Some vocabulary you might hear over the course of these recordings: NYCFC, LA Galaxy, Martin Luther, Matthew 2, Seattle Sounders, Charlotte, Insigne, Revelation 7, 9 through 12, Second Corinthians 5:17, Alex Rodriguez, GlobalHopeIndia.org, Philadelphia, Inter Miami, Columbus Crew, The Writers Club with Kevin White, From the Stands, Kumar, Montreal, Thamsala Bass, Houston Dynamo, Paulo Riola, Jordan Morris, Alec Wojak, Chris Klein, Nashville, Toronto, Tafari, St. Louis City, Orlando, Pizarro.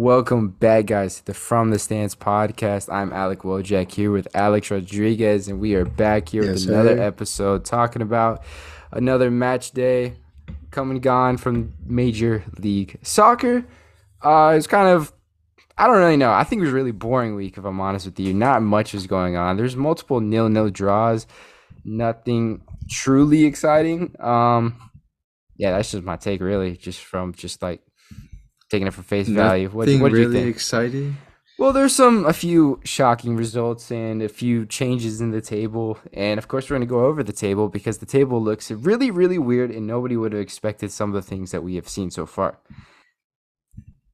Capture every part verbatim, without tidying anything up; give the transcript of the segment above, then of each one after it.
Welcome back, guys, to the From the Stands podcast. I'm Alec Wojak here with Alex Rodriguez, and we are back here yes, with another sir. episode talking about another match day come and gone from Major League Soccer. Uh, it's kind of, I don't really know. I think it was a really boring week, if I'm honest with you. Not much is going on. There's multiple nil-nil draws. Nothing truly exciting. Um, yeah, that's just my take, really, just from just like taking it for face value. What, what did you think? Really exciting. Well, there's some a few shocking results and a few changes in the table, and of course we're going to go over the table because the table looks really, really weird, and nobody would have expected some of the things that we have seen so far.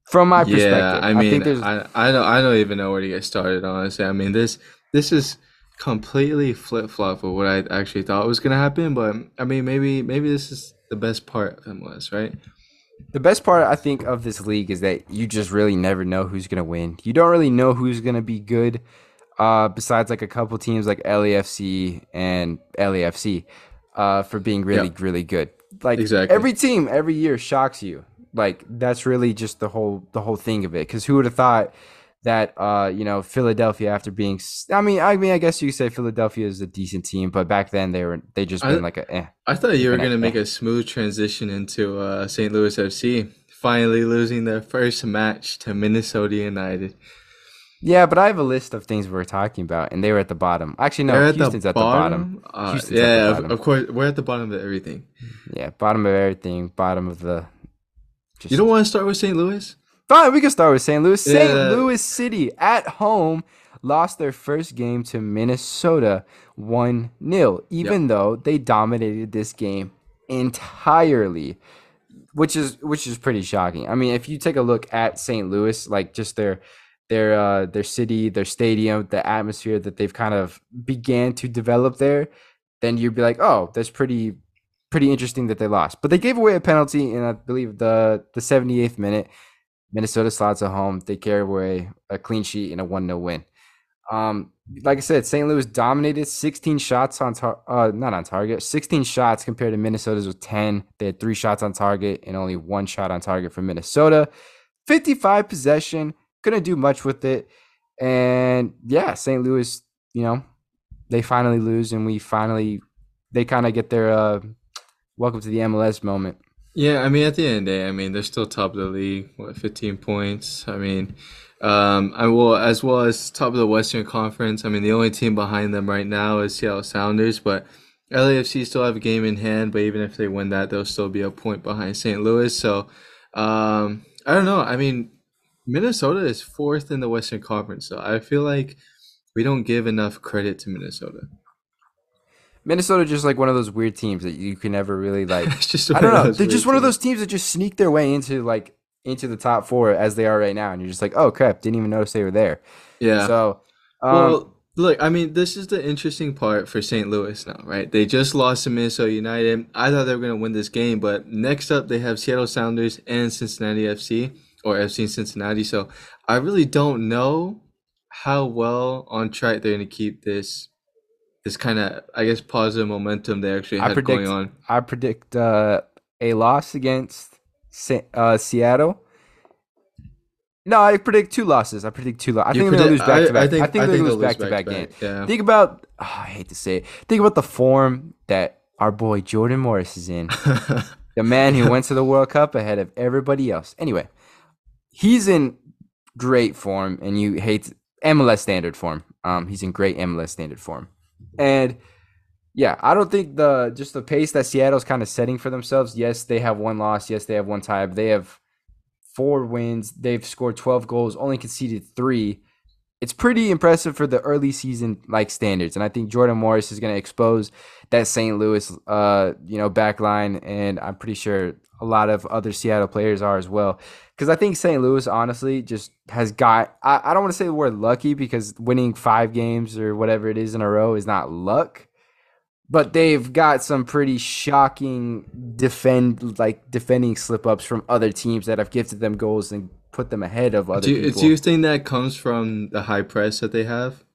From my perspective, yeah, I mean, I, think there's... I, I don't, I don't even know where to get started. Honestly, I mean, this, this is completely flip flop of what I actually thought was gonna happen. But I mean, maybe, maybe this is the best part of M L S, right? The best part, I think, of this league is that you just really never know who's gonna win. You don't really know who's gonna be good, uh, besides like a couple teams like L A F C and L A F C, uh, for being really, yeah. really good. Like exactly. every team, every year shocks you. Like that's really just the whole the whole thing of it. Because who would have thought that uh, you know Philadelphia after being I mean I mean I guess you could say Philadelphia is a decent team, but back then they were they just been I, like a. Eh, I thought you were gonna eh. make a smooth transition into uh, Saint Louis F C finally losing their first match to Minnesota United. Yeah, but I have a list of things we were talking about, and they were at the bottom. Actually, no, at Houston's the at the bottom. Uh, Houston's yeah, at the bottom. Of course, we're at the bottom of everything. Yeah, bottom of everything, bottom of the. Just you don't want to start with Saint Louis? Fine, we can start with Saint Louis. Yeah. Saint Louis City at home lost their first game to Minnesota one nil, even yep. though they dominated this game entirely, which is which is pretty shocking. I mean, if you take a look at Saint Louis, like just their their uh, their city, their stadium, the atmosphere that they've kind of began to develop there, then you'd be like, oh, that's pretty. Pretty interesting that they lost, but they gave away a penalty in I believe the the seventy-eighth minute. Minnesota slots a home. They carry away a clean sheet and a one nil win. Um, like I said, Saint Louis dominated sixteen shots on tar- uh not on target, sixteen shots compared to Minnesota's with ten. They had three shots on target and only one shot on target for Minnesota. fifty-five possession, couldn't do much with it, and yeah, Saint Louis, you know, they finally lose, and we finally they kind of get their uh. welcome to the M L S moment. Yeah, I mean, at the end of the day, I mean, they're still top of the league, what, fifteen points? I mean, um, I will, as well as top of the Western Conference. I mean, the only team behind them right now is Seattle Sounders, but L A F C still have a game in hand, but even if they win that, they'll still be a point behind Saint Louis. So, um, I don't know. I mean, Minnesota is fourth in the Western Conference, so I feel like we don't give enough credit to Minnesota. Minnesota just like one of those weird teams that you can never really like. just I don't know. They're just one teams. of those teams that just sneak their way into like into the top four as they are right now, and you're just like, oh crap, didn't even notice they were there. Yeah. So, um, well, look, I mean, this is the interesting part for Saint Louis now, right? They just lost to Minnesota United. I thought they were going to win this game, but next up they have Seattle Sounders and Cincinnati F C or F C Cincinnati. So I really don't know how well on track they're going to keep this. This kind of, I guess, positive momentum they actually had I predict, going on. I predict uh, a loss against uh, Seattle. No, I predict two losses. I predict two losses. I think they'll lose back-to-back. I think they'll lose back-to-back games. Yeah. Think about, oh, I hate to say it, think about the form that our boy Jordan Morris is in. The man who went to the World Cup ahead of everybody else. Anyway, he's in great form, and you hate M L S standard form. Um, he's in great M L S standard form. And yeah, I don't think the just the pace that Seattle's kind of setting for themselves. Yes, they have one loss. Yes, they have one tie. But they have four wins. They've scored twelve goals, only conceded three. It's pretty impressive for the early season like standards. And I think Jordan Morris is going to expose that Saint Louis, uh, you know, back line. And I'm pretty sure a lot of other Seattle players are as well. Because I think Saint Louis, honestly, just has got – I don't want to say the word lucky because winning five games or whatever it is in a row is not luck. But they've got some pretty shocking defend like defending slip-ups from other teams that have gifted them goals and put them ahead of other do you, people. Do you think that comes from the high press that they have?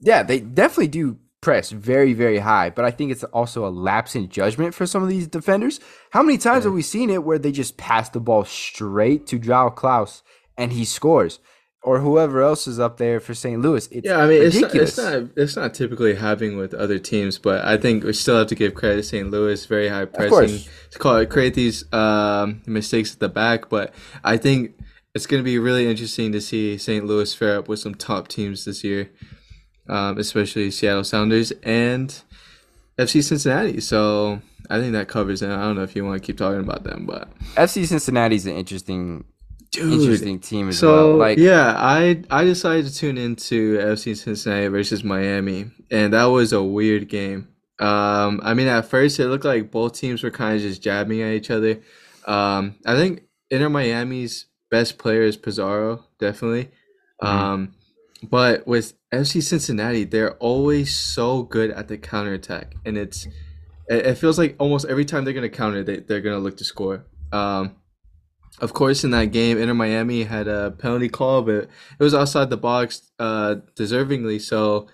Yeah, they definitely do press very, very high. But I think it's also a lapse in judgment for some of these defenders. How many times yeah. have we seen it where they just pass the ball straight to Joao Klaus and he scores, or whoever else is up there for Saint Louis. It's yeah, I mean, ridiculous. It's not, it's not, it's not typically happening with other teams, but I think we still have to give credit to Saint Louis. Very high pressing to call it, create these um, mistakes at the back, but I think it's going to be really interesting to see Saint Louis fare up with some top teams this year, um, especially Seattle Sounders and F C Cincinnati. So I think that covers it. I don't know if you want to keep talking about them, but F C Cincinnati is an interesting. Dude. Interesting team as so, well. Like, yeah, I I decided to tune into F C Cincinnati versus Miami, and that was a weird game. Um, I mean, at first it looked like both teams were kind of just jabbing at each other. Um, I think Inter Miami's best player is Pizarro, definitely. Mm-hmm. Um, but with F C Cincinnati, they're always so good at the counterattack, and it's it, it feels like almost every time they're gonna counter, they they're gonna look to score. Um. Of course, in that game, Inter Miami had a penalty call, but it was outside the box, uh, deservingly so.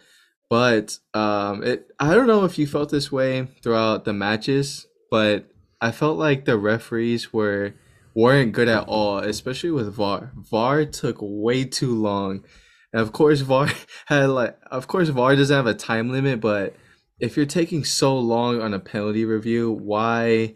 But um, it, I don't know if you felt this way throughout the matches, but I felt like the referees were weren't good at all, especially with V A R. V A R took way too long, and of course, V A R had like, of course, V A R doesn't have a time limit, but if you're taking so long on a penalty review, why?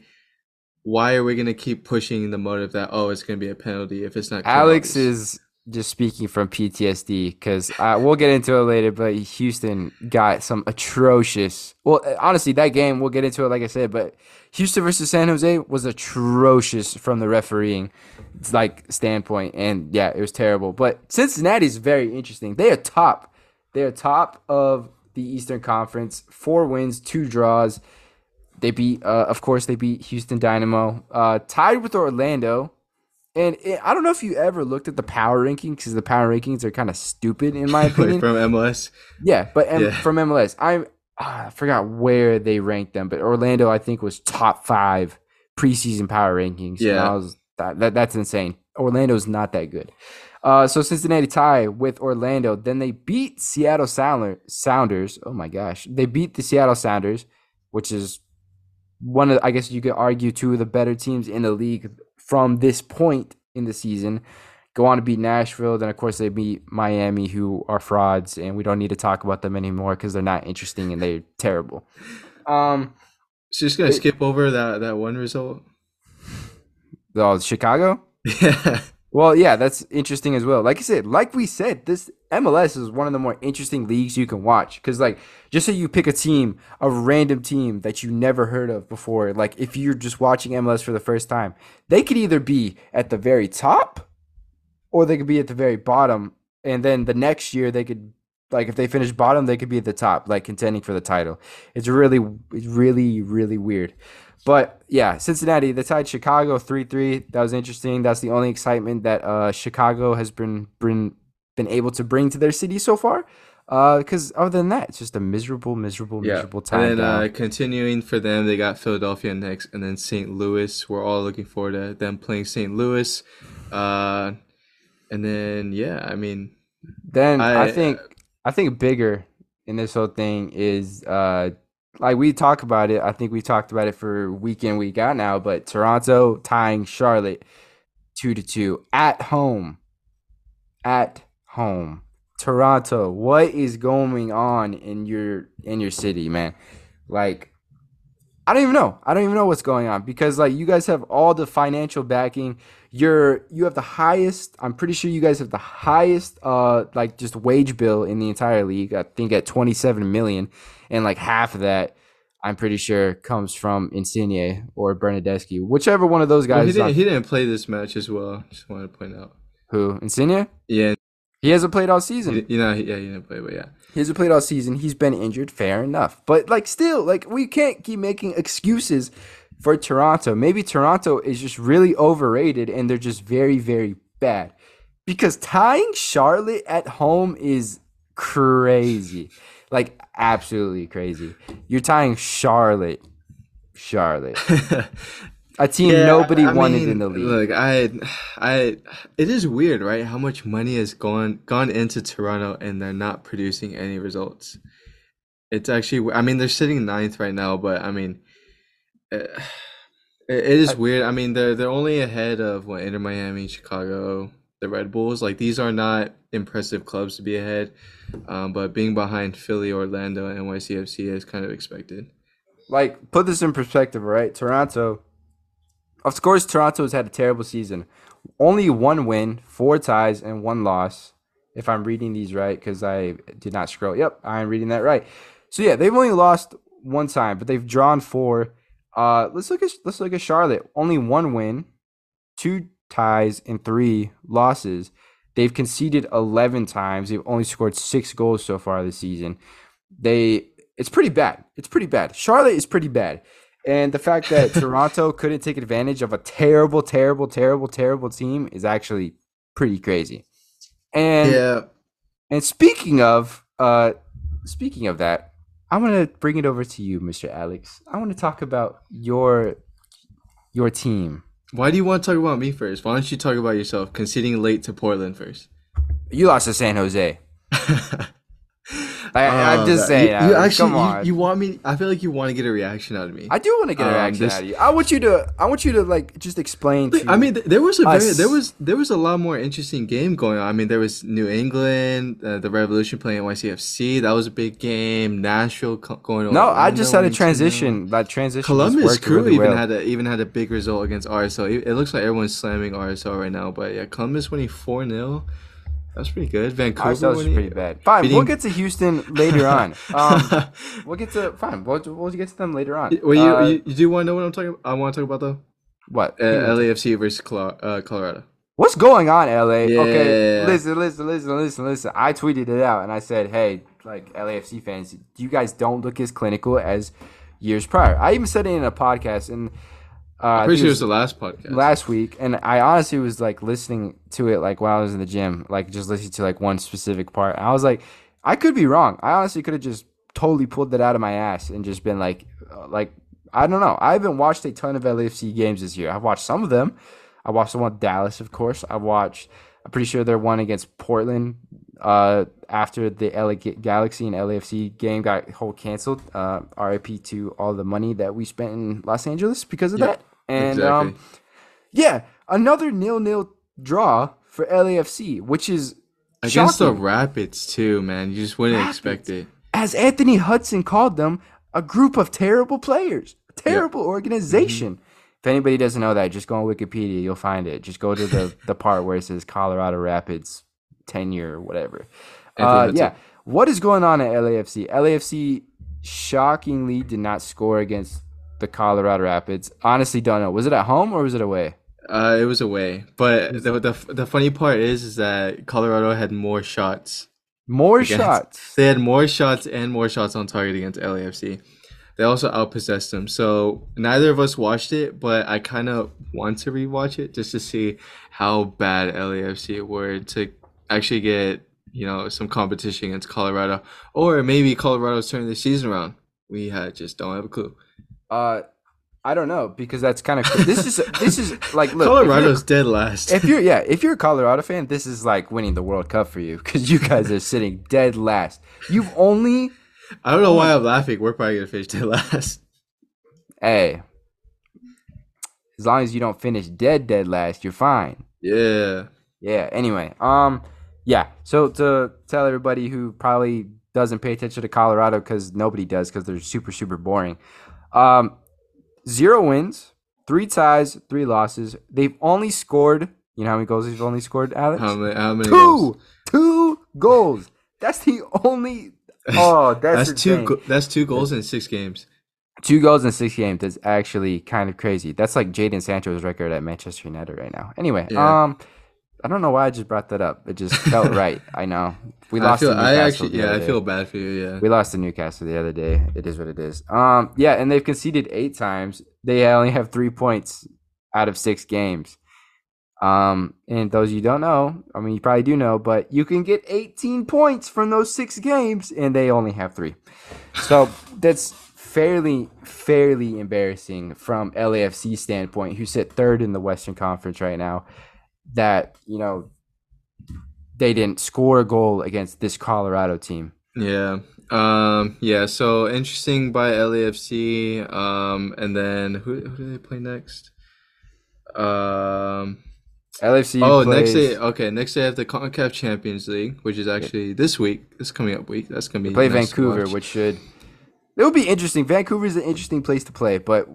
Why are we going to keep pushing the motive that, oh, it's going to be a penalty if it's not clear? Alex is just speaking from P T S D because uh, we'll get into it later, but Houston got some atrocious – well, honestly, that game, we'll get into it like I said, but Houston versus San Jose was atrocious from the refereeing like standpoint, and, yeah, it was terrible. But Cincinnati is very interesting. They are top. They are top of the Eastern Conference, four wins, two draws. They beat, uh, of course, they beat Houston Dynamo, uh, tied with Orlando. And it, I don't know if you ever looked at the power rankings, because the power rankings are kind of stupid, in my opinion. From M L S? Yeah, but M- yeah. from M L S. I, ah, I forgot where they ranked them, but Orlando, I think, was top five preseason power rankings. Yeah. And I was, that, that, that's insane. Orlando's not that good. Uh, so Cincinnati tie with Orlando. Then they beat Seattle Sounder- Sounders. Oh, my gosh. They beat the Seattle Sounders, which is... one of, I guess you could argue, two of the better teams in the league from this point in the season. Go on to beat Nashville. Then, of course, they beat Miami, who are frauds, and we don't need to talk about them anymore because they're not interesting and they're terrible. Um, so just going to skip over that, that one result? Oh, Chicago? Yeah. Well, yeah, that's interesting as well. Like I said, like we said, this M L S is one of the more interesting leagues you can watch because, like, just so you pick a team, a random team that you never heard of before, like if you're just watching M L S for the first time, they could either be at the very top or they could be at the very bottom. And then the next year they could, like, if they finish bottom, they could be at the top, like contending for the title. It's really, it's really, really weird. But, yeah, Cincinnati, they tied Chicago three three. That was interesting. That's the only excitement that uh, Chicago has been, been been able to bring to their city so far. Because uh, other than that, it's just a miserable, miserable, yeah. miserable time. And then, uh, continuing for them, they got Philadelphia next and then Saint Louis. We're all looking forward to them playing Saint Louis. Uh, and then, yeah, I mean. Then I, I think I think bigger in this whole thing is uh, – like we talk about it, I think we talked about it for week in, week out now, but Toronto tying Charlotte two to two at home. At home. Toronto, what is going on in your in your city, man? Like, I don't even know. I don't even know what's going on because like you guys have all the financial backing. You're you have the highest, I'm pretty sure you guys have the highest uh like just wage bill in the entire league, I think at twenty-seven million. And like half of that, I'm pretty sure, comes from Insigne or Bernadeschi, whichever one of those guys. Well, he, didn't, not... he didn't play this match as well. Just wanted to point out. Who? Insigne? Yeah. He hasn't played all season. He, you know, he, yeah, he didn't play, but yeah. He hasn't played all season. He's been injured. Fair enough. But like still, like we can't keep making excuses for Toronto. Maybe Toronto is just really overrated and they're just very, very bad. Because tying Charlotte at home is crazy. Like, absolutely crazy. You're tying Charlotte. Charlotte. A team yeah, nobody I wanted mean, in the league. Look, I, I, it is weird, right? How much money has gone gone into Toronto and they're not producing any results. It's actually, I mean, they're sitting ninth right now, but I mean, it, it is I, weird. I mean, they're, they're only ahead of what, Inter Miami, Chicago, the Red Bulls. Like, these are not impressive clubs to be ahead, um, but being behind Philly, Orlando, and N Y C F C is kind of expected. Like, put this in perspective, right? Toronto, of course, Toronto has had a terrible season. Only one win, four ties, and one loss, if I'm reading these right, because I did not scroll. Yep, I'm reading that right. So, yeah, they've only lost one time, but they've drawn four. Uh, let's look at let's look at Charlotte. Only one win, two ties, and three losses. They've conceded eleven times. They've only scored six goals so far this season. They it's pretty bad. It's pretty bad. Charlotte is pretty bad. And the fact that Toronto couldn't take advantage of a terrible, terrible, terrible, terrible team is actually pretty crazy. And yeah. and speaking of uh speaking of that, I want to bring it over to you, Mister Alex. I want to talk about your your team. Why do you want to talk about me first? Why don't you talk about yourself, conceding late to Portland first? You lost to San Jose. I, oh, I'm just saying. You, you Alex, actually, come on. You, you want me? I feel like you want to get a reaction out of me. I do want to get a um, reaction this, out of you. I want you to. I want you to like just explain. Like, to I mean, th- there was a very, there was there was a lot more interesting game going on. I mean, there was New England, uh, the Revolution playing N Y C F C. That was a big game. Nashville co- going on. No, Orlando, I just had a transition. That transition. Columbus Crew really even well. had a even had a big result against R S L. It, it looks like everyone's slamming R S L right now, but yeah, Columbus winning four nil. That's pretty good. Vancouver was pretty winning. bad. Fine, Beating... we'll get to Houston later on. Um, we'll get to fine. We'll, we'll get to them later on. Well, you, uh, you, you do want to know what I'm talking about? I want to talk about though. What? Uh, L A F C versus Col- uh, Colorado. What's going on, L A? Yeah. Okay, listen, listen, listen, listen, listen. I tweeted it out and I said, "Hey, like L A F C fans, you guys don't look as clinical as years prior." I even said it in a podcast and. Uh, I'm pretty sure it was the last podcast. Last week. And I honestly was like listening to it like while I was in the gym, like just listening to like one specific part. And I was like, I could be wrong. I honestly could have just totally pulled that out of my ass and just been like, like, I don't know. I haven't watched a ton of L A F C games this year. I've watched some of them. I watched the one with Dallas, of course. I watched, I'm pretty sure their one against Portland uh, after the L A Galaxy and L A F C game got whole canceled. Uh, R I P to all the money that we spent in Los Angeles because of yep. that. And, exactly. um, yeah, another nil-nil draw for L A F C, which is against shocking. The Rapids, too, man. You just wouldn't Rapids. expect it. As Anthony Hudson called them, a group of terrible players, a terrible yep. organization. Mm-hmm. If anybody doesn't know that, just go on Wikipedia. You'll find it. Just go to the, the part where it says Colorado Rapids tenure or whatever. Uh, yeah. What is going on at L A F C? L A F C shockingly did not score against the Colorado Rapids. Honestly, don't know. Was it at home or was it away? Uh, it was away. But the the, the funny part is, is that Colorado had more shots. More against, shots. They had more shots and more shots on target against L A F C. They also outpossessed them. So neither of us watched it, but I kind of want to rewatch it just to see how bad L A F C were to actually get, you know, some competition against Colorado, or maybe Colorado's turning the season around. We had, just don't have a clue. Uh, I don't know, because that's kind of this is this is like look, Colorado's dead last. If you're yeah, if you're a Colorado fan, this is like winning the World Cup for you because you guys are sitting dead last. You've only I don't know why I'm laughing. We're probably gonna finish dead last. Hey, as long as you don't finish dead dead last, you're fine. Yeah. Yeah. Anyway, um, yeah. So to tell everybody who probably doesn't pay attention to Colorado because nobody does because they're super super boring. Um, zero wins, three ties, three losses. They've only scored. You know how many goals they've only scored, Alex? How many? How many two, goals? two goals. That's the only. Oh, that's, that's two. Go- that's two goals in six games. Two goals in six games. That's actually kind of crazy. That's like Jadon Sancho's record at Manchester United right now. Anyway, yeah. um, I don't know why I just brought that up. It just felt right. I know we lost. I, feel, to Newcastle I actually, yeah, I feel bad for you. Yeah, we lost to Newcastle the other day. It is what it is. Um, yeah, and they've conceded eight times. They only have three points out of six games. Um, and those you don't know, I mean, you probably do know, but you can get eighteen points from those six games, and they only have three. So that's fairly, fairly embarrassing from L A F C standpoint, who sit third in the Western Conference right now. That, you know, they didn't score a goal against this Colorado team. Yeah. Um, yeah, so interesting by L A F C. Um, and then who, who do they play next? Um, L A F C. Oh, plays... next day. Okay, next day I have the CONCACAF Champions League, which is actually yeah. this week. It's coming up week. That's gonna be. They play nice Vancouver, which should. It would be interesting. Vancouver is an interesting place to play, but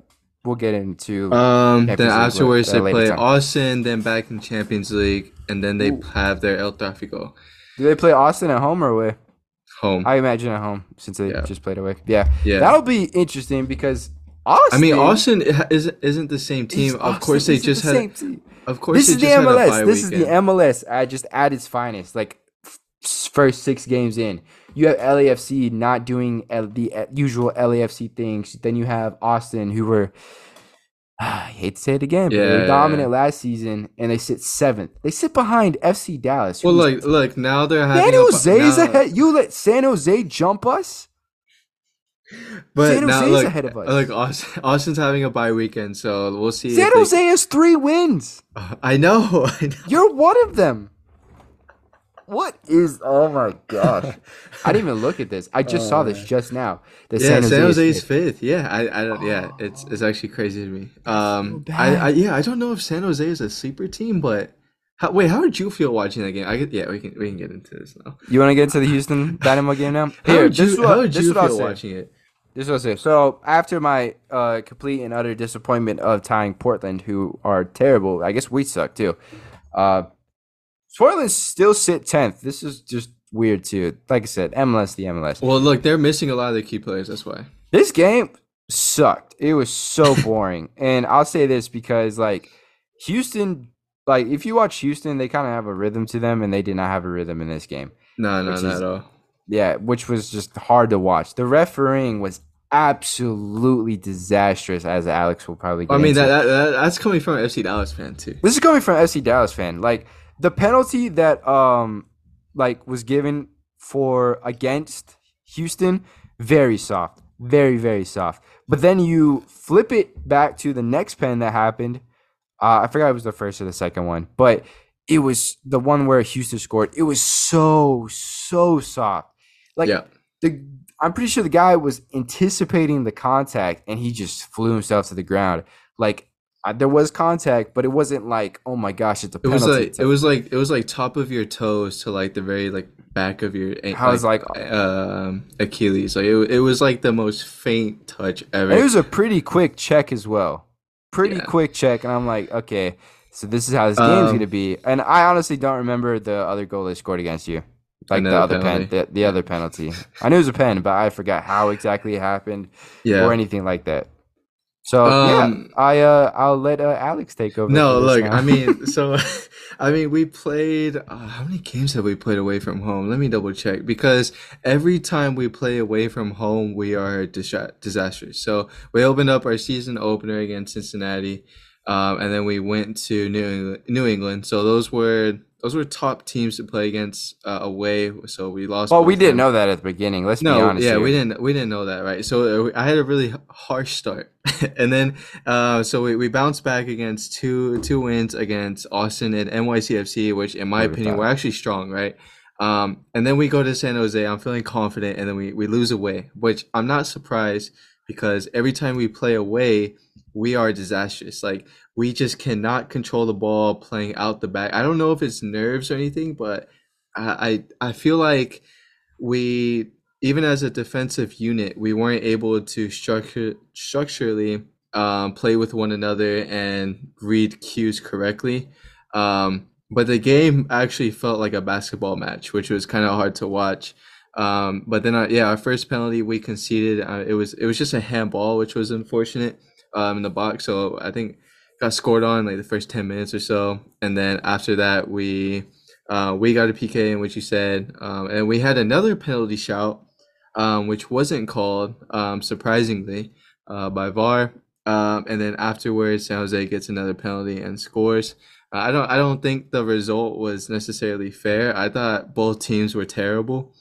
we'll get into. Um. Then afterwards they play time. Austin, then back in Champions League, and then they Ooh. have their El Tráfico. Do they play Austin at home or away? Home. I imagine at home since they yeah. just played away. Yeah. Yeah. That'll be interesting because. Austin. I mean, Austin isn't isn't the same team. Of Austin course, they just the had. Team. Of course, this is the M L S. This weekend. is the M L S. I just at its finest. Like f- first six games in, you have L A F C not doing L- the uh, usual L A F C things. Then you have Austin, who were uh, I hate to say it again, yeah, but they were dominant yeah, yeah. last season, and they sit seventh. They sit behind F C Dallas. Well, like look, look, now they're having San Jose is ahead. You let San Jose jump us. But San Jose's now, look, ahead of us. Look, Austin, Austin's having a bye weekend, so we'll see. San Jose they... has three wins. Uh, I know, I know. You're one of them. What is? Oh my gosh! I didn't even look at this. I just oh, saw this man. just now. That yeah, San Jose, San Jose is fifth. fifth. Yeah, I, I don't. Oh. Yeah, it's it's actually crazy to me. Um, so I, I yeah, I don't know if San Jose is a sleeper team, but. How, wait, how did you feel watching that game? I could, yeah, we can we can get into this now. You want to get into the Houston Dynamo game now? Here, how did you, what, how did you feel watching it? This is what I say. So after my uh, complete and utter disappointment of tying Portland, who are terrible, I guess we suck too. Uh, Portland still sit tenth. This is just weird too. Like I said, M L S, the M L S. Well, look, they're missing a lot of the key players. That's why this game sucked. It was so boring, and I'll say this because like Houston. Like, if you watch Houston, they kind of have a rhythm to them, and they did not have a rhythm in this game. No, no, not at all. Yeah, which was just hard to watch. The refereeing was absolutely disastrous, as Alex will probably get I mean, into. That, that, that's coming from an F C Dallas fan, too. This is coming from an F C Dallas fan. Like, the penalty that um, like was given for against Houston, very soft. Very, very soft. But then you flip it back to the next pen that happened. Uh, I forgot it was the first or the second one, but it was the one where Houston scored. It was so, so soft. Like yeah. the, I'm pretty sure the guy was anticipating the contact, and he just flew himself to the ground. Like I, there was contact, but it wasn't like, oh my gosh, it's a penalty. It was like type. it was like it was like top of your toes to like the very like back of your. I was like, like um, Achilles. Like it, it was like the most faint touch ever. And it was a pretty quick check as well. Pretty yeah. quick check, and I'm like, okay, so this is how this game's um, gonna be. And I honestly don't remember the other goal they scored against you, like the other penalty. pen, the, the other penalty. I knew it was a pen, but I forgot how exactly it happened, yeah. or anything like that. So um, yeah, I uh, I'll let uh, Alex take over. No, look, I mean, so I mean, we played. Uh, how many games have we played away from home? Let me double check because every time we play away from home, we are disha- disastrous. So we opened up our season opener against Cincinnati, um, and then we went to New England, New England. So those were those were top teams to play against uh, away. So we lost. Well, we didn't know that at the beginning. Let's no, be honest. Yeah, here. we didn't. We didn't know that, right? So I had a really harsh start. And then, uh, so we, we bounced back against two two wins against Austin and N Y C F C, which in my Never opinion thought. were actually strong, right? Um, and then we go to San Jose. I'm feeling confident, and then we, we lose away, which I'm not surprised because every time we play away, we are disastrous. Like we just cannot control the ball playing out the back. I don't know if it's nerves or anything, but I I, I feel like we. Even as a defensive unit, we weren't able to structure structurally um, play with one another and read cues correctly. Um, but the game actually felt like a basketball match, which was kind of hard to watch. Um, but then, uh, yeah, our first penalty we conceded. Uh, it was it was just a handball, which was unfortunate um, in the box. So I think got scored on like the first ten minutes or so, and then after that we uh, we got a P K in which you said, um, and we had another penalty shout. Um, which wasn't called, um, surprisingly, uh, by V A R. Um, and then afterwards, San Jose gets another penalty and scores. Uh, I don't. I don't think the result was necessarily fair. I thought both teams were terrible.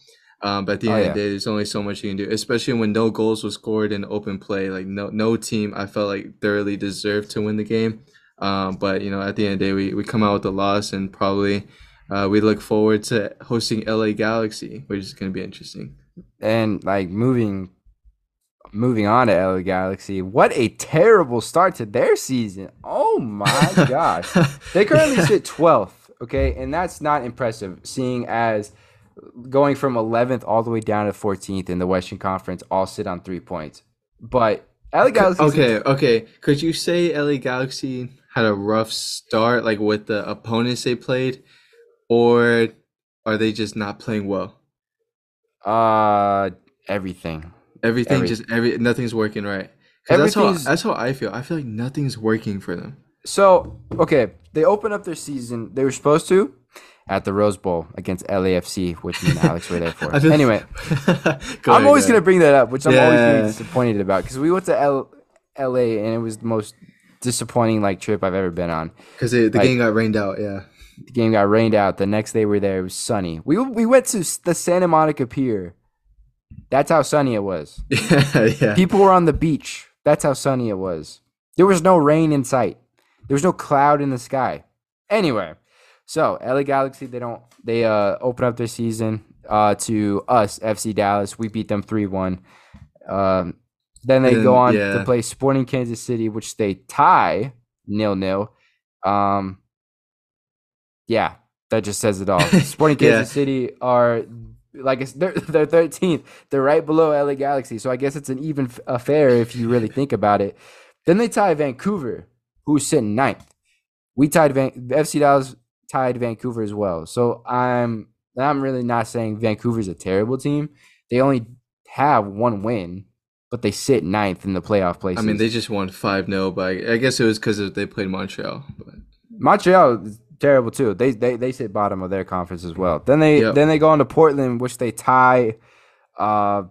Um, but at the oh, end yeah. of the day, there's only so much you can do, especially when no goals were scored in open play. Like no, no team, I felt like thoroughly deserved to win the game. Um, but you know, at the end of the day, we, we come out with a loss, and probably uh, we look forward to hosting L A Galaxy, which is going to be interesting. And like moving moving on to L A Galaxy. What a terrible start to their season. Oh, my gosh. They currently yeah. sit twelfth, okay? And that's not impressive, seeing as going from eleventh all the way down to fourteenth in the Western Conference all sit on three points. But L A Galaxy... Okay, okay. Could you say L A Galaxy had a rough start, like with the opponents they played, or are they just not playing well? Uh, everything. Everything, everything. just every nothing's working right. That's how, that's how I feel. I feel like nothing's working for them. So, okay, they open up their season. They were supposed to at the Rose Bowl against L A F C, which me and Alex were there for. Just, anyway, I'm always going to bring that up, which I'm yeah. always really disappointed about, because we went to L- L.A. and it was the most disappointing like trip I've ever been on. Because the like, game got rained out, yeah. The game got rained out. The next day we were there, it was sunny. We we went to the Santa Monica Pier. That's how sunny it was. Yeah, yeah. People were on the beach. That's how sunny it was. There was no rain in sight. There was no cloud in the sky. Anyway, so L A Galaxy, they don't they uh open up their season uh to us, F C Dallas. We beat them three one. Um then they and, go on yeah. to play Sporting Kansas City, which they tie nil nil. Um Yeah, that just says it all. Sporting Kansas yeah. City are like it's, they're they're thirteenth. They're right below L A Galaxy, so I guess it's an even affair if you really think about it. Then they tie Vancouver, who's sitting ninth. We tied Van- F C Dallas tied Vancouver as well. So I'm I'm really not saying Vancouver's a terrible team. They only have one win, but they sit ninth in the playoff places. I mean, they just won five nil, but I guess it was because they played Montreal. But Montreal. Terrible too. They they they sit bottom of their conference as well. Then they yep. then they go on to Portland, which they tie. Uh,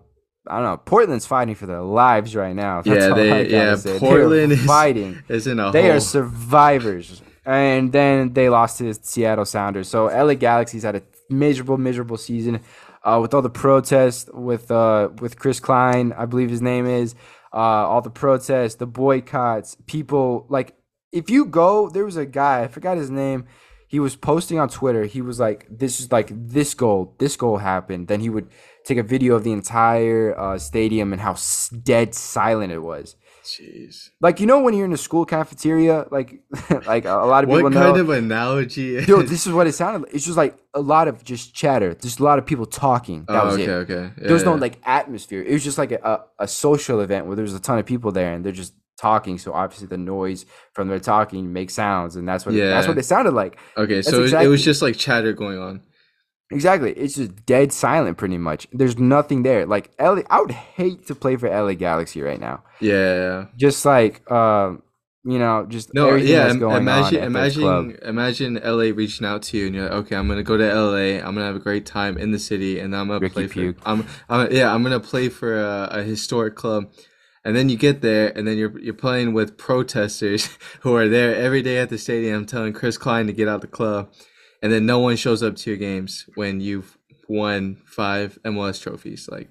I don't know. Portland's fighting for their lives right now. That's yeah, they yeah. Say. Portland is fighting. Is in a they hole. Are survivors. And then they lost to the Seattle Sounders. So L A Galaxy's had a miserable, miserable season, uh, with all the protests with uh with Chris Klein, I believe his name is. Uh, all the protests, the boycotts, people like. If you go, there was a guy, I forgot his name. He was posting on Twitter. He was like, this is like this goal, this goal happened. Then he would take a video of the entire uh, stadium and how s- dead silent it was. Jeez. Like, you know, when you're in a school cafeteria, like like a lot of people what know. What kind of analogy? Is- Dude, this is what it sounded like. It's just like a lot of just chatter. There's a lot of people talking. That oh, was okay, it. okay. Yeah, there was yeah. no like atmosphere. It was just like a, a, a social event where there was a ton of people there and they're just talking, so obviously the noise from their talking makes sounds, and that's what yeah. that's what they sounded like. Okay, that's so exactly, it was just like chatter going on. Exactly, it's just dead silent, pretty much. There's nothing there. Like L A, I would hate to play for L A Galaxy right now. Yeah, just like um, you know, just no, everything yeah. That's going imagine, on imagine, imagine L A reaching out to you, and you're like, okay, I'm gonna go to L A. I'm gonna have a great time in the city, and I'm gonna Ricky play Puke. for. I'm, I'm yeah, I'm gonna play for a, a historic club. And then you get there, and then you're you're playing with protesters who are there every day at the stadium telling Chris Klein to get out the club, and then no one shows up to your games when you've won five M L S trophies. Like,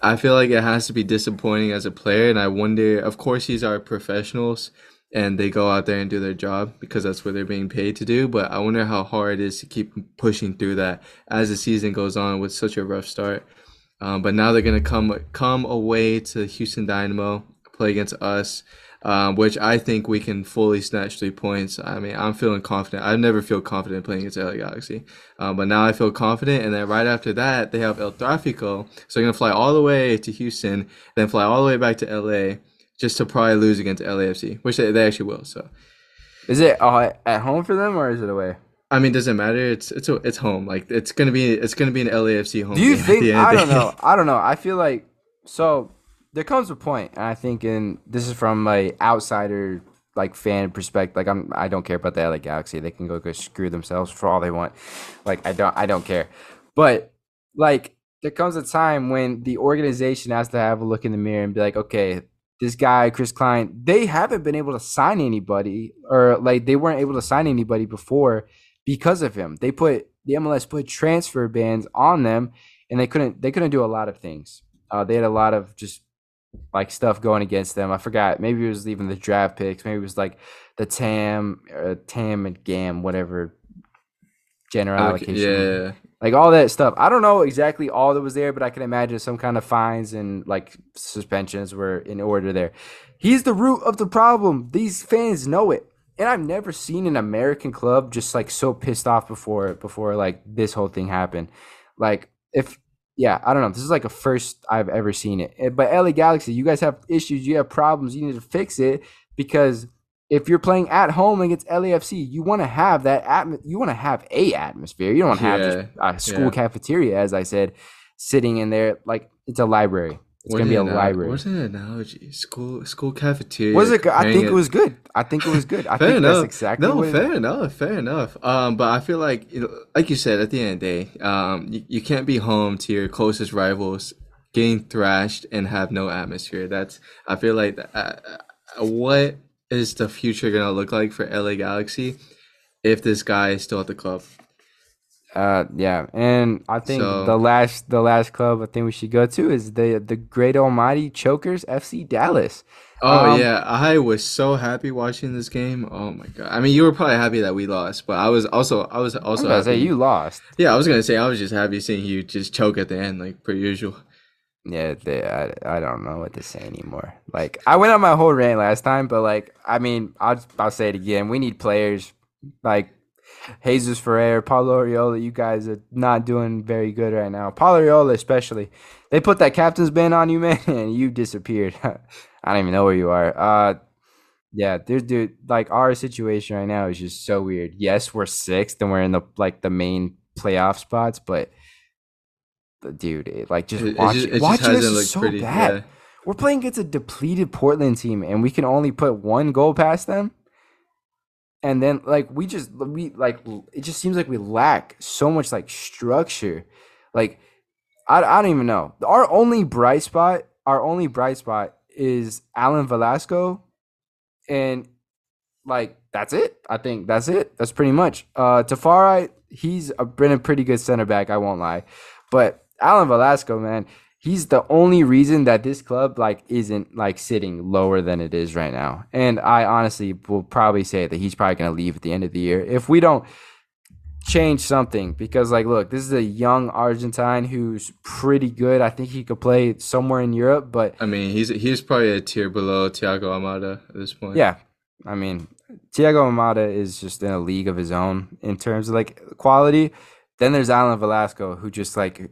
I feel like it has to be disappointing as a player, and I wonder, of course, these are professionals, and they go out there and do their job because that's what they're being paid to do, but I wonder how hard it is to keep pushing through that as the season goes on with such a rough start. Um, but now they're going to come come away to Houston Dynamo, play against us, um, which I think we can fully snatch three points. I mean, I'm feeling confident. I never feel confident playing against L A Galaxy. Um, but now I feel confident. And then right after that, they have El Tráfico. So they're going to fly all the way to Houston, then fly all the way back to L A just to probably lose against L A F C, which they, they actually will. So, is it uh, at home for them or is it away? I mean, does it matter? It's it's it's home. Like it's gonna be it's gonna be an L A F C home. Do you think? I don't know. I don't know. I feel like so there comes a point, and I think, and this is from a outsider like fan perspective. Like I'm, I don't care about the L A Galaxy. They can go go screw themselves for all they want. Like I don't, I don't care. But like there comes a time when the organization has to have a look in the mirror and be like, okay. This guy, Chris Klein, they haven't been able to sign anybody, or like they weren't able to sign anybody before because of him. They put the M L S put transfer bans on them, and they couldn't they couldn't do a lot of things. Uh, they had a lot of just like stuff going against them. I forgot. Maybe it was even the draft picks. Maybe it was like the Tam, or Tam and Gam, whatever general allocation, yeah, like all that stuff. I don't know exactly all that was there, but I can imagine some kind of fines and like suspensions were in order there. He's the root of the problem. These fans know it. And I've never seen an American club just like so pissed off before before like this whole thing happened. Like if yeah, I don't know. This is like a first I've ever seen it. But L A Galaxy, you guys have issues, you have problems, you need to fix it, because if you're playing at home against L A F C, you want to have that atm- you want to have a atmosphere. You don't want to have yeah, this uh, school yeah. cafeteria, as I said, sitting in there like it's a library. It's what gonna be a library. What's an analogy? School, school cafeteria. Was it? I think it. it was good. I think it was good. I fair think enough. That's exactly. No, fair it. enough. Fair enough. Um, but I feel like, you know, like you said, at the end of the day, um, you, you can't be home to your closest rivals, getting thrashed and have no atmosphere. That's. I feel like uh, what is the future gonna look like for L A Galaxy if this guy is still at the club? Uh, yeah, and I think so, the last the last club I think we should go to is the the great almighty Chokers, F C Dallas. Oh um, yeah, I was so happy watching this game. Oh my god! I mean, you were probably happy that we lost, but I was also I was also. I was gonna happy. say you lost. Yeah, I was gonna say I was just happy seeing you just choke at the end, like per usual. Yeah, they, I I don't know what to say anymore. Like I went on my whole rant last time, but like I mean, I'll I'll say it again. We need players like Jesus Ferreira, Paulo Riola. You guys are not doing very good right now. Paulo Riola especially. They put that captain's band on you, man, and you disappeared. I don't even know where you are. Uh, yeah, dude, dude, like our situation right now is just so weird. Yes, we're sixth and we're in the like the main playoff spots, but, but dude, it, like just it, watch it. Just, it watch this is so pretty, bad. Yeah. We're playing against a depleted Portland team, and we can only put one goal past them. And then, like, we just, we, like, it just seems like we lack so much, like, structure. Like, I, I don't even know. Our only bright spot, our only bright spot is Alan Velasco. And, like, that's it. I think that's it. That's pretty much. Uh, Tafari, he's a, been a pretty good center back, I won't lie. But Alan Velasco, man, he's the only reason that this club like isn't like sitting lower than it is right now. And I honestly will probably say that he's probably going to leave at the end of the year if we don't change something, because like, look, this is a young Argentine who's pretty good. I think he could play somewhere in Europe, but I mean, he's he's probably a tier below Thiago Almada at this point. Yeah. I mean, Thiago Almada is just in a league of his own in terms of like quality. Then there's Alan Velasco, who just like,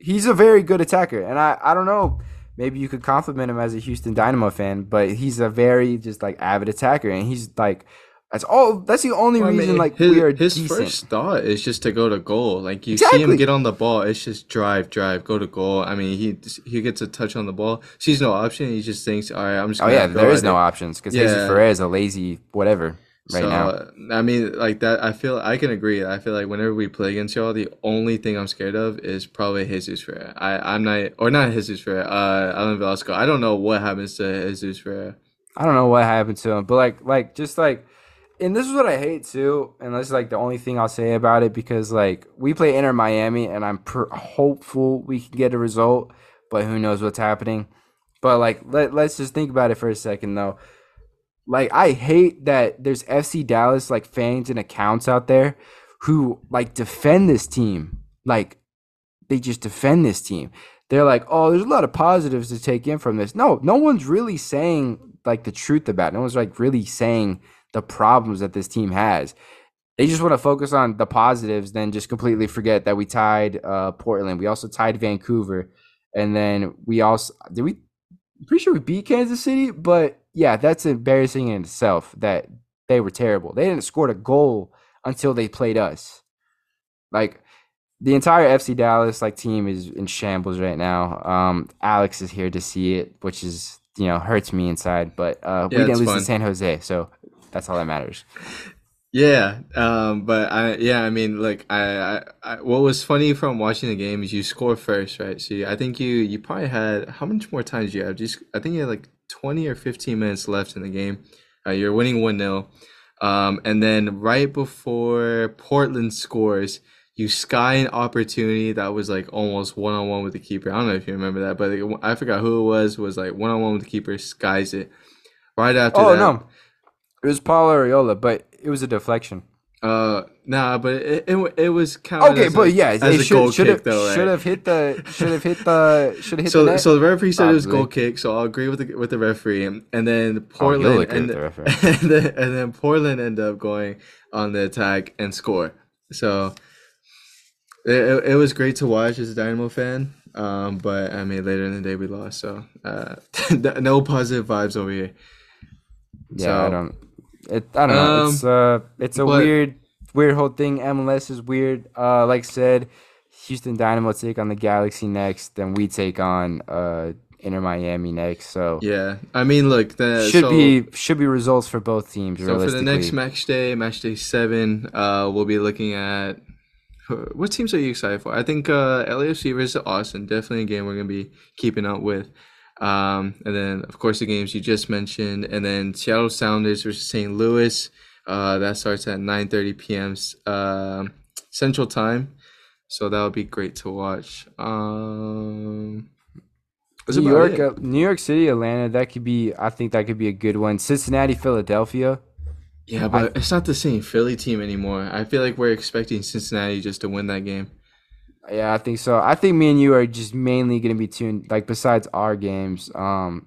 he's a very good attacker, and I, I don't know, maybe you could compliment him as a Houston Dynamo fan, but he's a very just like avid attacker, and he's like, that's all. That's the only well, reason I mean, like his, we are his decent. First thought is just to go to goal. Like you exactly. see him get on the ball, it's just drive, drive, go to goal. I mean, he he gets a touch on the ball, sees no option, he just thinks, all right, I'm just. Oh yeah, there is no options because yeah. Jesus Ferreira is a lazy whatever. Right so, now. I mean, like that, I feel I can agree. I feel like whenever we play against y'all, the only thing I'm scared of is probably Jesus Ferreira. I, I'm not, or not Jesus Ferreira, uh, Alan Velasco. I don't know what happens to Jesus Ferreira. I don't know what happened to him, but like, like, just like, and this is what I hate too. And this is like the only thing I'll say about it, because like we play Inter Miami and I'm per- hopeful we can get a result, but who knows what's happening. But like, let, let's just think about it for a second though. Like, I hate that there's F C Dallas, like, fans and accounts out there who, like, defend this team. Like, they just defend this team. They're like, oh, there's a lot of positives to take in from this. No, no one's really saying, like, the truth about it. No one's, like, really saying the problems that this team has. They just want to focus on the positives, then just completely forget that we tied uh, Portland. We also tied Vancouver. And then we also – did we – I'm pretty sure we beat Kansas City, but – yeah, that's embarrassing in itself that they were terrible. They didn't score a goal until they played us. Like, the entire F C Dallas like team is in shambles right now. Um, Alex is here to see it, which is, you know, hurts me inside. But uh, yeah, we didn't lose fun. to San Jose, so that's all that matters. Yeah, um, but I yeah, I mean, look, I, I, I what was funny from watching the game is you score first, right? So you, I think you you probably had how much more time did you have? Just I think you had like twenty or fifteen minutes left in the game. Uh, you're winning one nil. Um, and then right before Portland scores, you sky an opportunity that was like almost one-on-one with the keeper. I don't know if you remember that, but it, I forgot who it was. was like one-on-one with the keeper, skies it. Right after oh, that. Oh, no. It was Paulo Riola, but it was a deflection. Uh, nah, but it it, it was counted okay, as but a, yeah, as it a should, goal should kick have, though, right? Should have hit the should have hit the should have hit so, the net. So the referee said Probably. it was goal kick. So I'll agree with the with the referee, and, and then Portland oh, and, the, the and, then, and then Portland ended up going on the attack and score. So it it, it was great to watch as a Dynamo fan. Um, but I mean, later in the day we lost. So uh, no positive vibes over here. Yeah, so, I don't. It, I don't know. Um, it's uh, it's a but, weird, weird whole thing. M L S is weird. Uh, like I said, Houston Dynamo take on the Galaxy next, then we take on uh Inter Miami next. So yeah, I mean, look, the should so, be should be results for both teams. So for the next match day, match day seven, uh, we'll be looking at what teams are you excited for? I think uh, L A F C versus Austin, definitely a game we're gonna be keeping up with. Um, and then, of course, the games you just mentioned. And then Seattle Sounders versus Saint Louis. Uh, that starts at nine thirty p.m. Uh, Central Time. So that would be great to watch. Um, New York, uh, New York City, Atlanta. That could be. I think that could be a good one. Cincinnati, Philadelphia. Yeah, but I, it's not the same Philly team anymore. I feel like we're expecting Cincinnati just to win that game. Yeah, I think so. I think me and you are just mainly going to be tuned, like, besides our games. Um,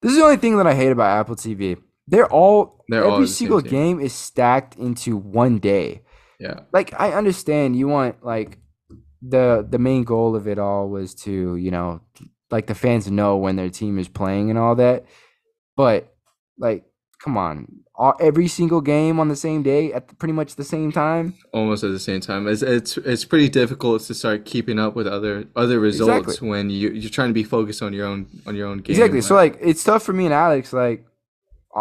this is the only thing that I hate about Apple T V. They're all – every single game is stacked into one day. Yeah. Like, I understand you want, like, the the main goal of it all was to, you know, like, the fans know when their team is playing and all that. But, like, come on. All, every single game on the same day at the, pretty much the same time. Almost at the same time. It's it's it's pretty difficult to start keeping up with other other results exactly. when you you're trying to be focused on your own on your own game. Exactly. Like, so like it's tough for me and Alex. Like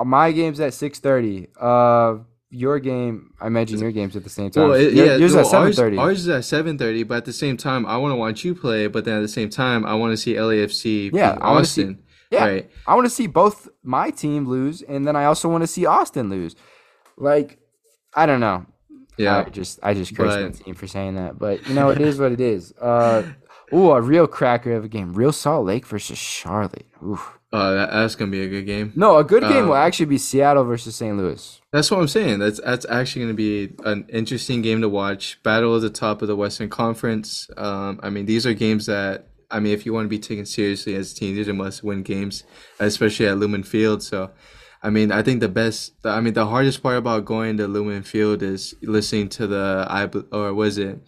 my game's at six thirty. Uh, your game. I imagine your game's at the same time. Well, it, your, yeah, yours well, at seven thirty. Ours, ours is at seven thirty. But at the same time, I want to watch you play. But then at the same time, I want to see L A F C. Yeah, beat Austin. Yeah, right. I want to see both my team lose, and then I also want to see Austin lose. Like, I don't know. Yeah, I just I just cursed my team for saying that, but you know it is what it is. Uh, ooh, a real cracker of a game. Real Salt Lake versus Charlotte. Ooh, uh, that, that's gonna be a good game. No, a good game um, will actually be Seattle versus Saint Louis. That's what I'm saying. That's that's actually gonna be an interesting game to watch. Battle at the top of the Western Conference. Um, I mean, these are games that. I mean, if you want to be taken seriously as a team, these are must-win games, especially at Lumen Field. So, I mean, I think the best, I mean, the hardest part about going to Lumen Field is listening to the I or was it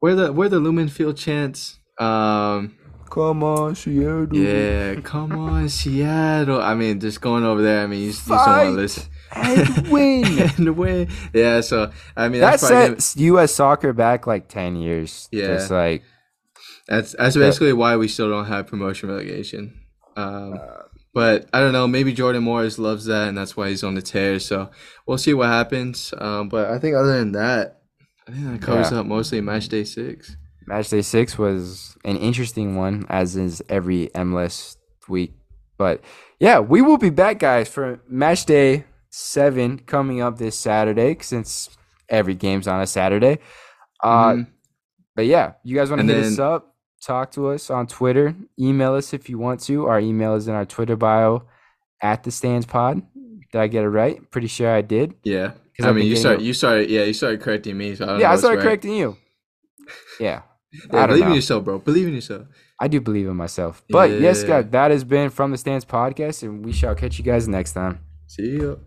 where the where the Lumen Field chants? Um, come on, Seattle! Yeah, come on, Seattle! I mean, just going over there. I mean, you, you just don't want to listen. And win and win. Yeah. So, I mean, that sets U S soccer back like ten years. Yeah. Just like. That's that's basically why we still don't have promotion relegation. Um, but I don't know. Maybe Jordan Morris loves that, and that's why he's on the tear. So we'll see what happens. Um, but I think other than that, I think that covers yeah. up mostly match day six. Match day six was an interesting one, as is every M L S week. But, yeah, we will be back, guys, for match day seven coming up this Saturday since every game's on a Saturday. Uh, mm-hmm. But, yeah, you guys want to hit us up? Talk to us on Twitter. Email us if you want to. Our email is in our Twitter bio at the Stands Pod. Did I get it right? I'm pretty sure I did. Yeah. I mean, you started, you started, yeah, you started correcting me. So I don't yeah, know I started right. correcting you. Yeah. yeah I don't believe know. in yourself, bro. Believe in yourself. I do believe in myself. But yeah. yes, guys, that has been From the Stands Podcast, and we shall catch you guys next time. See you.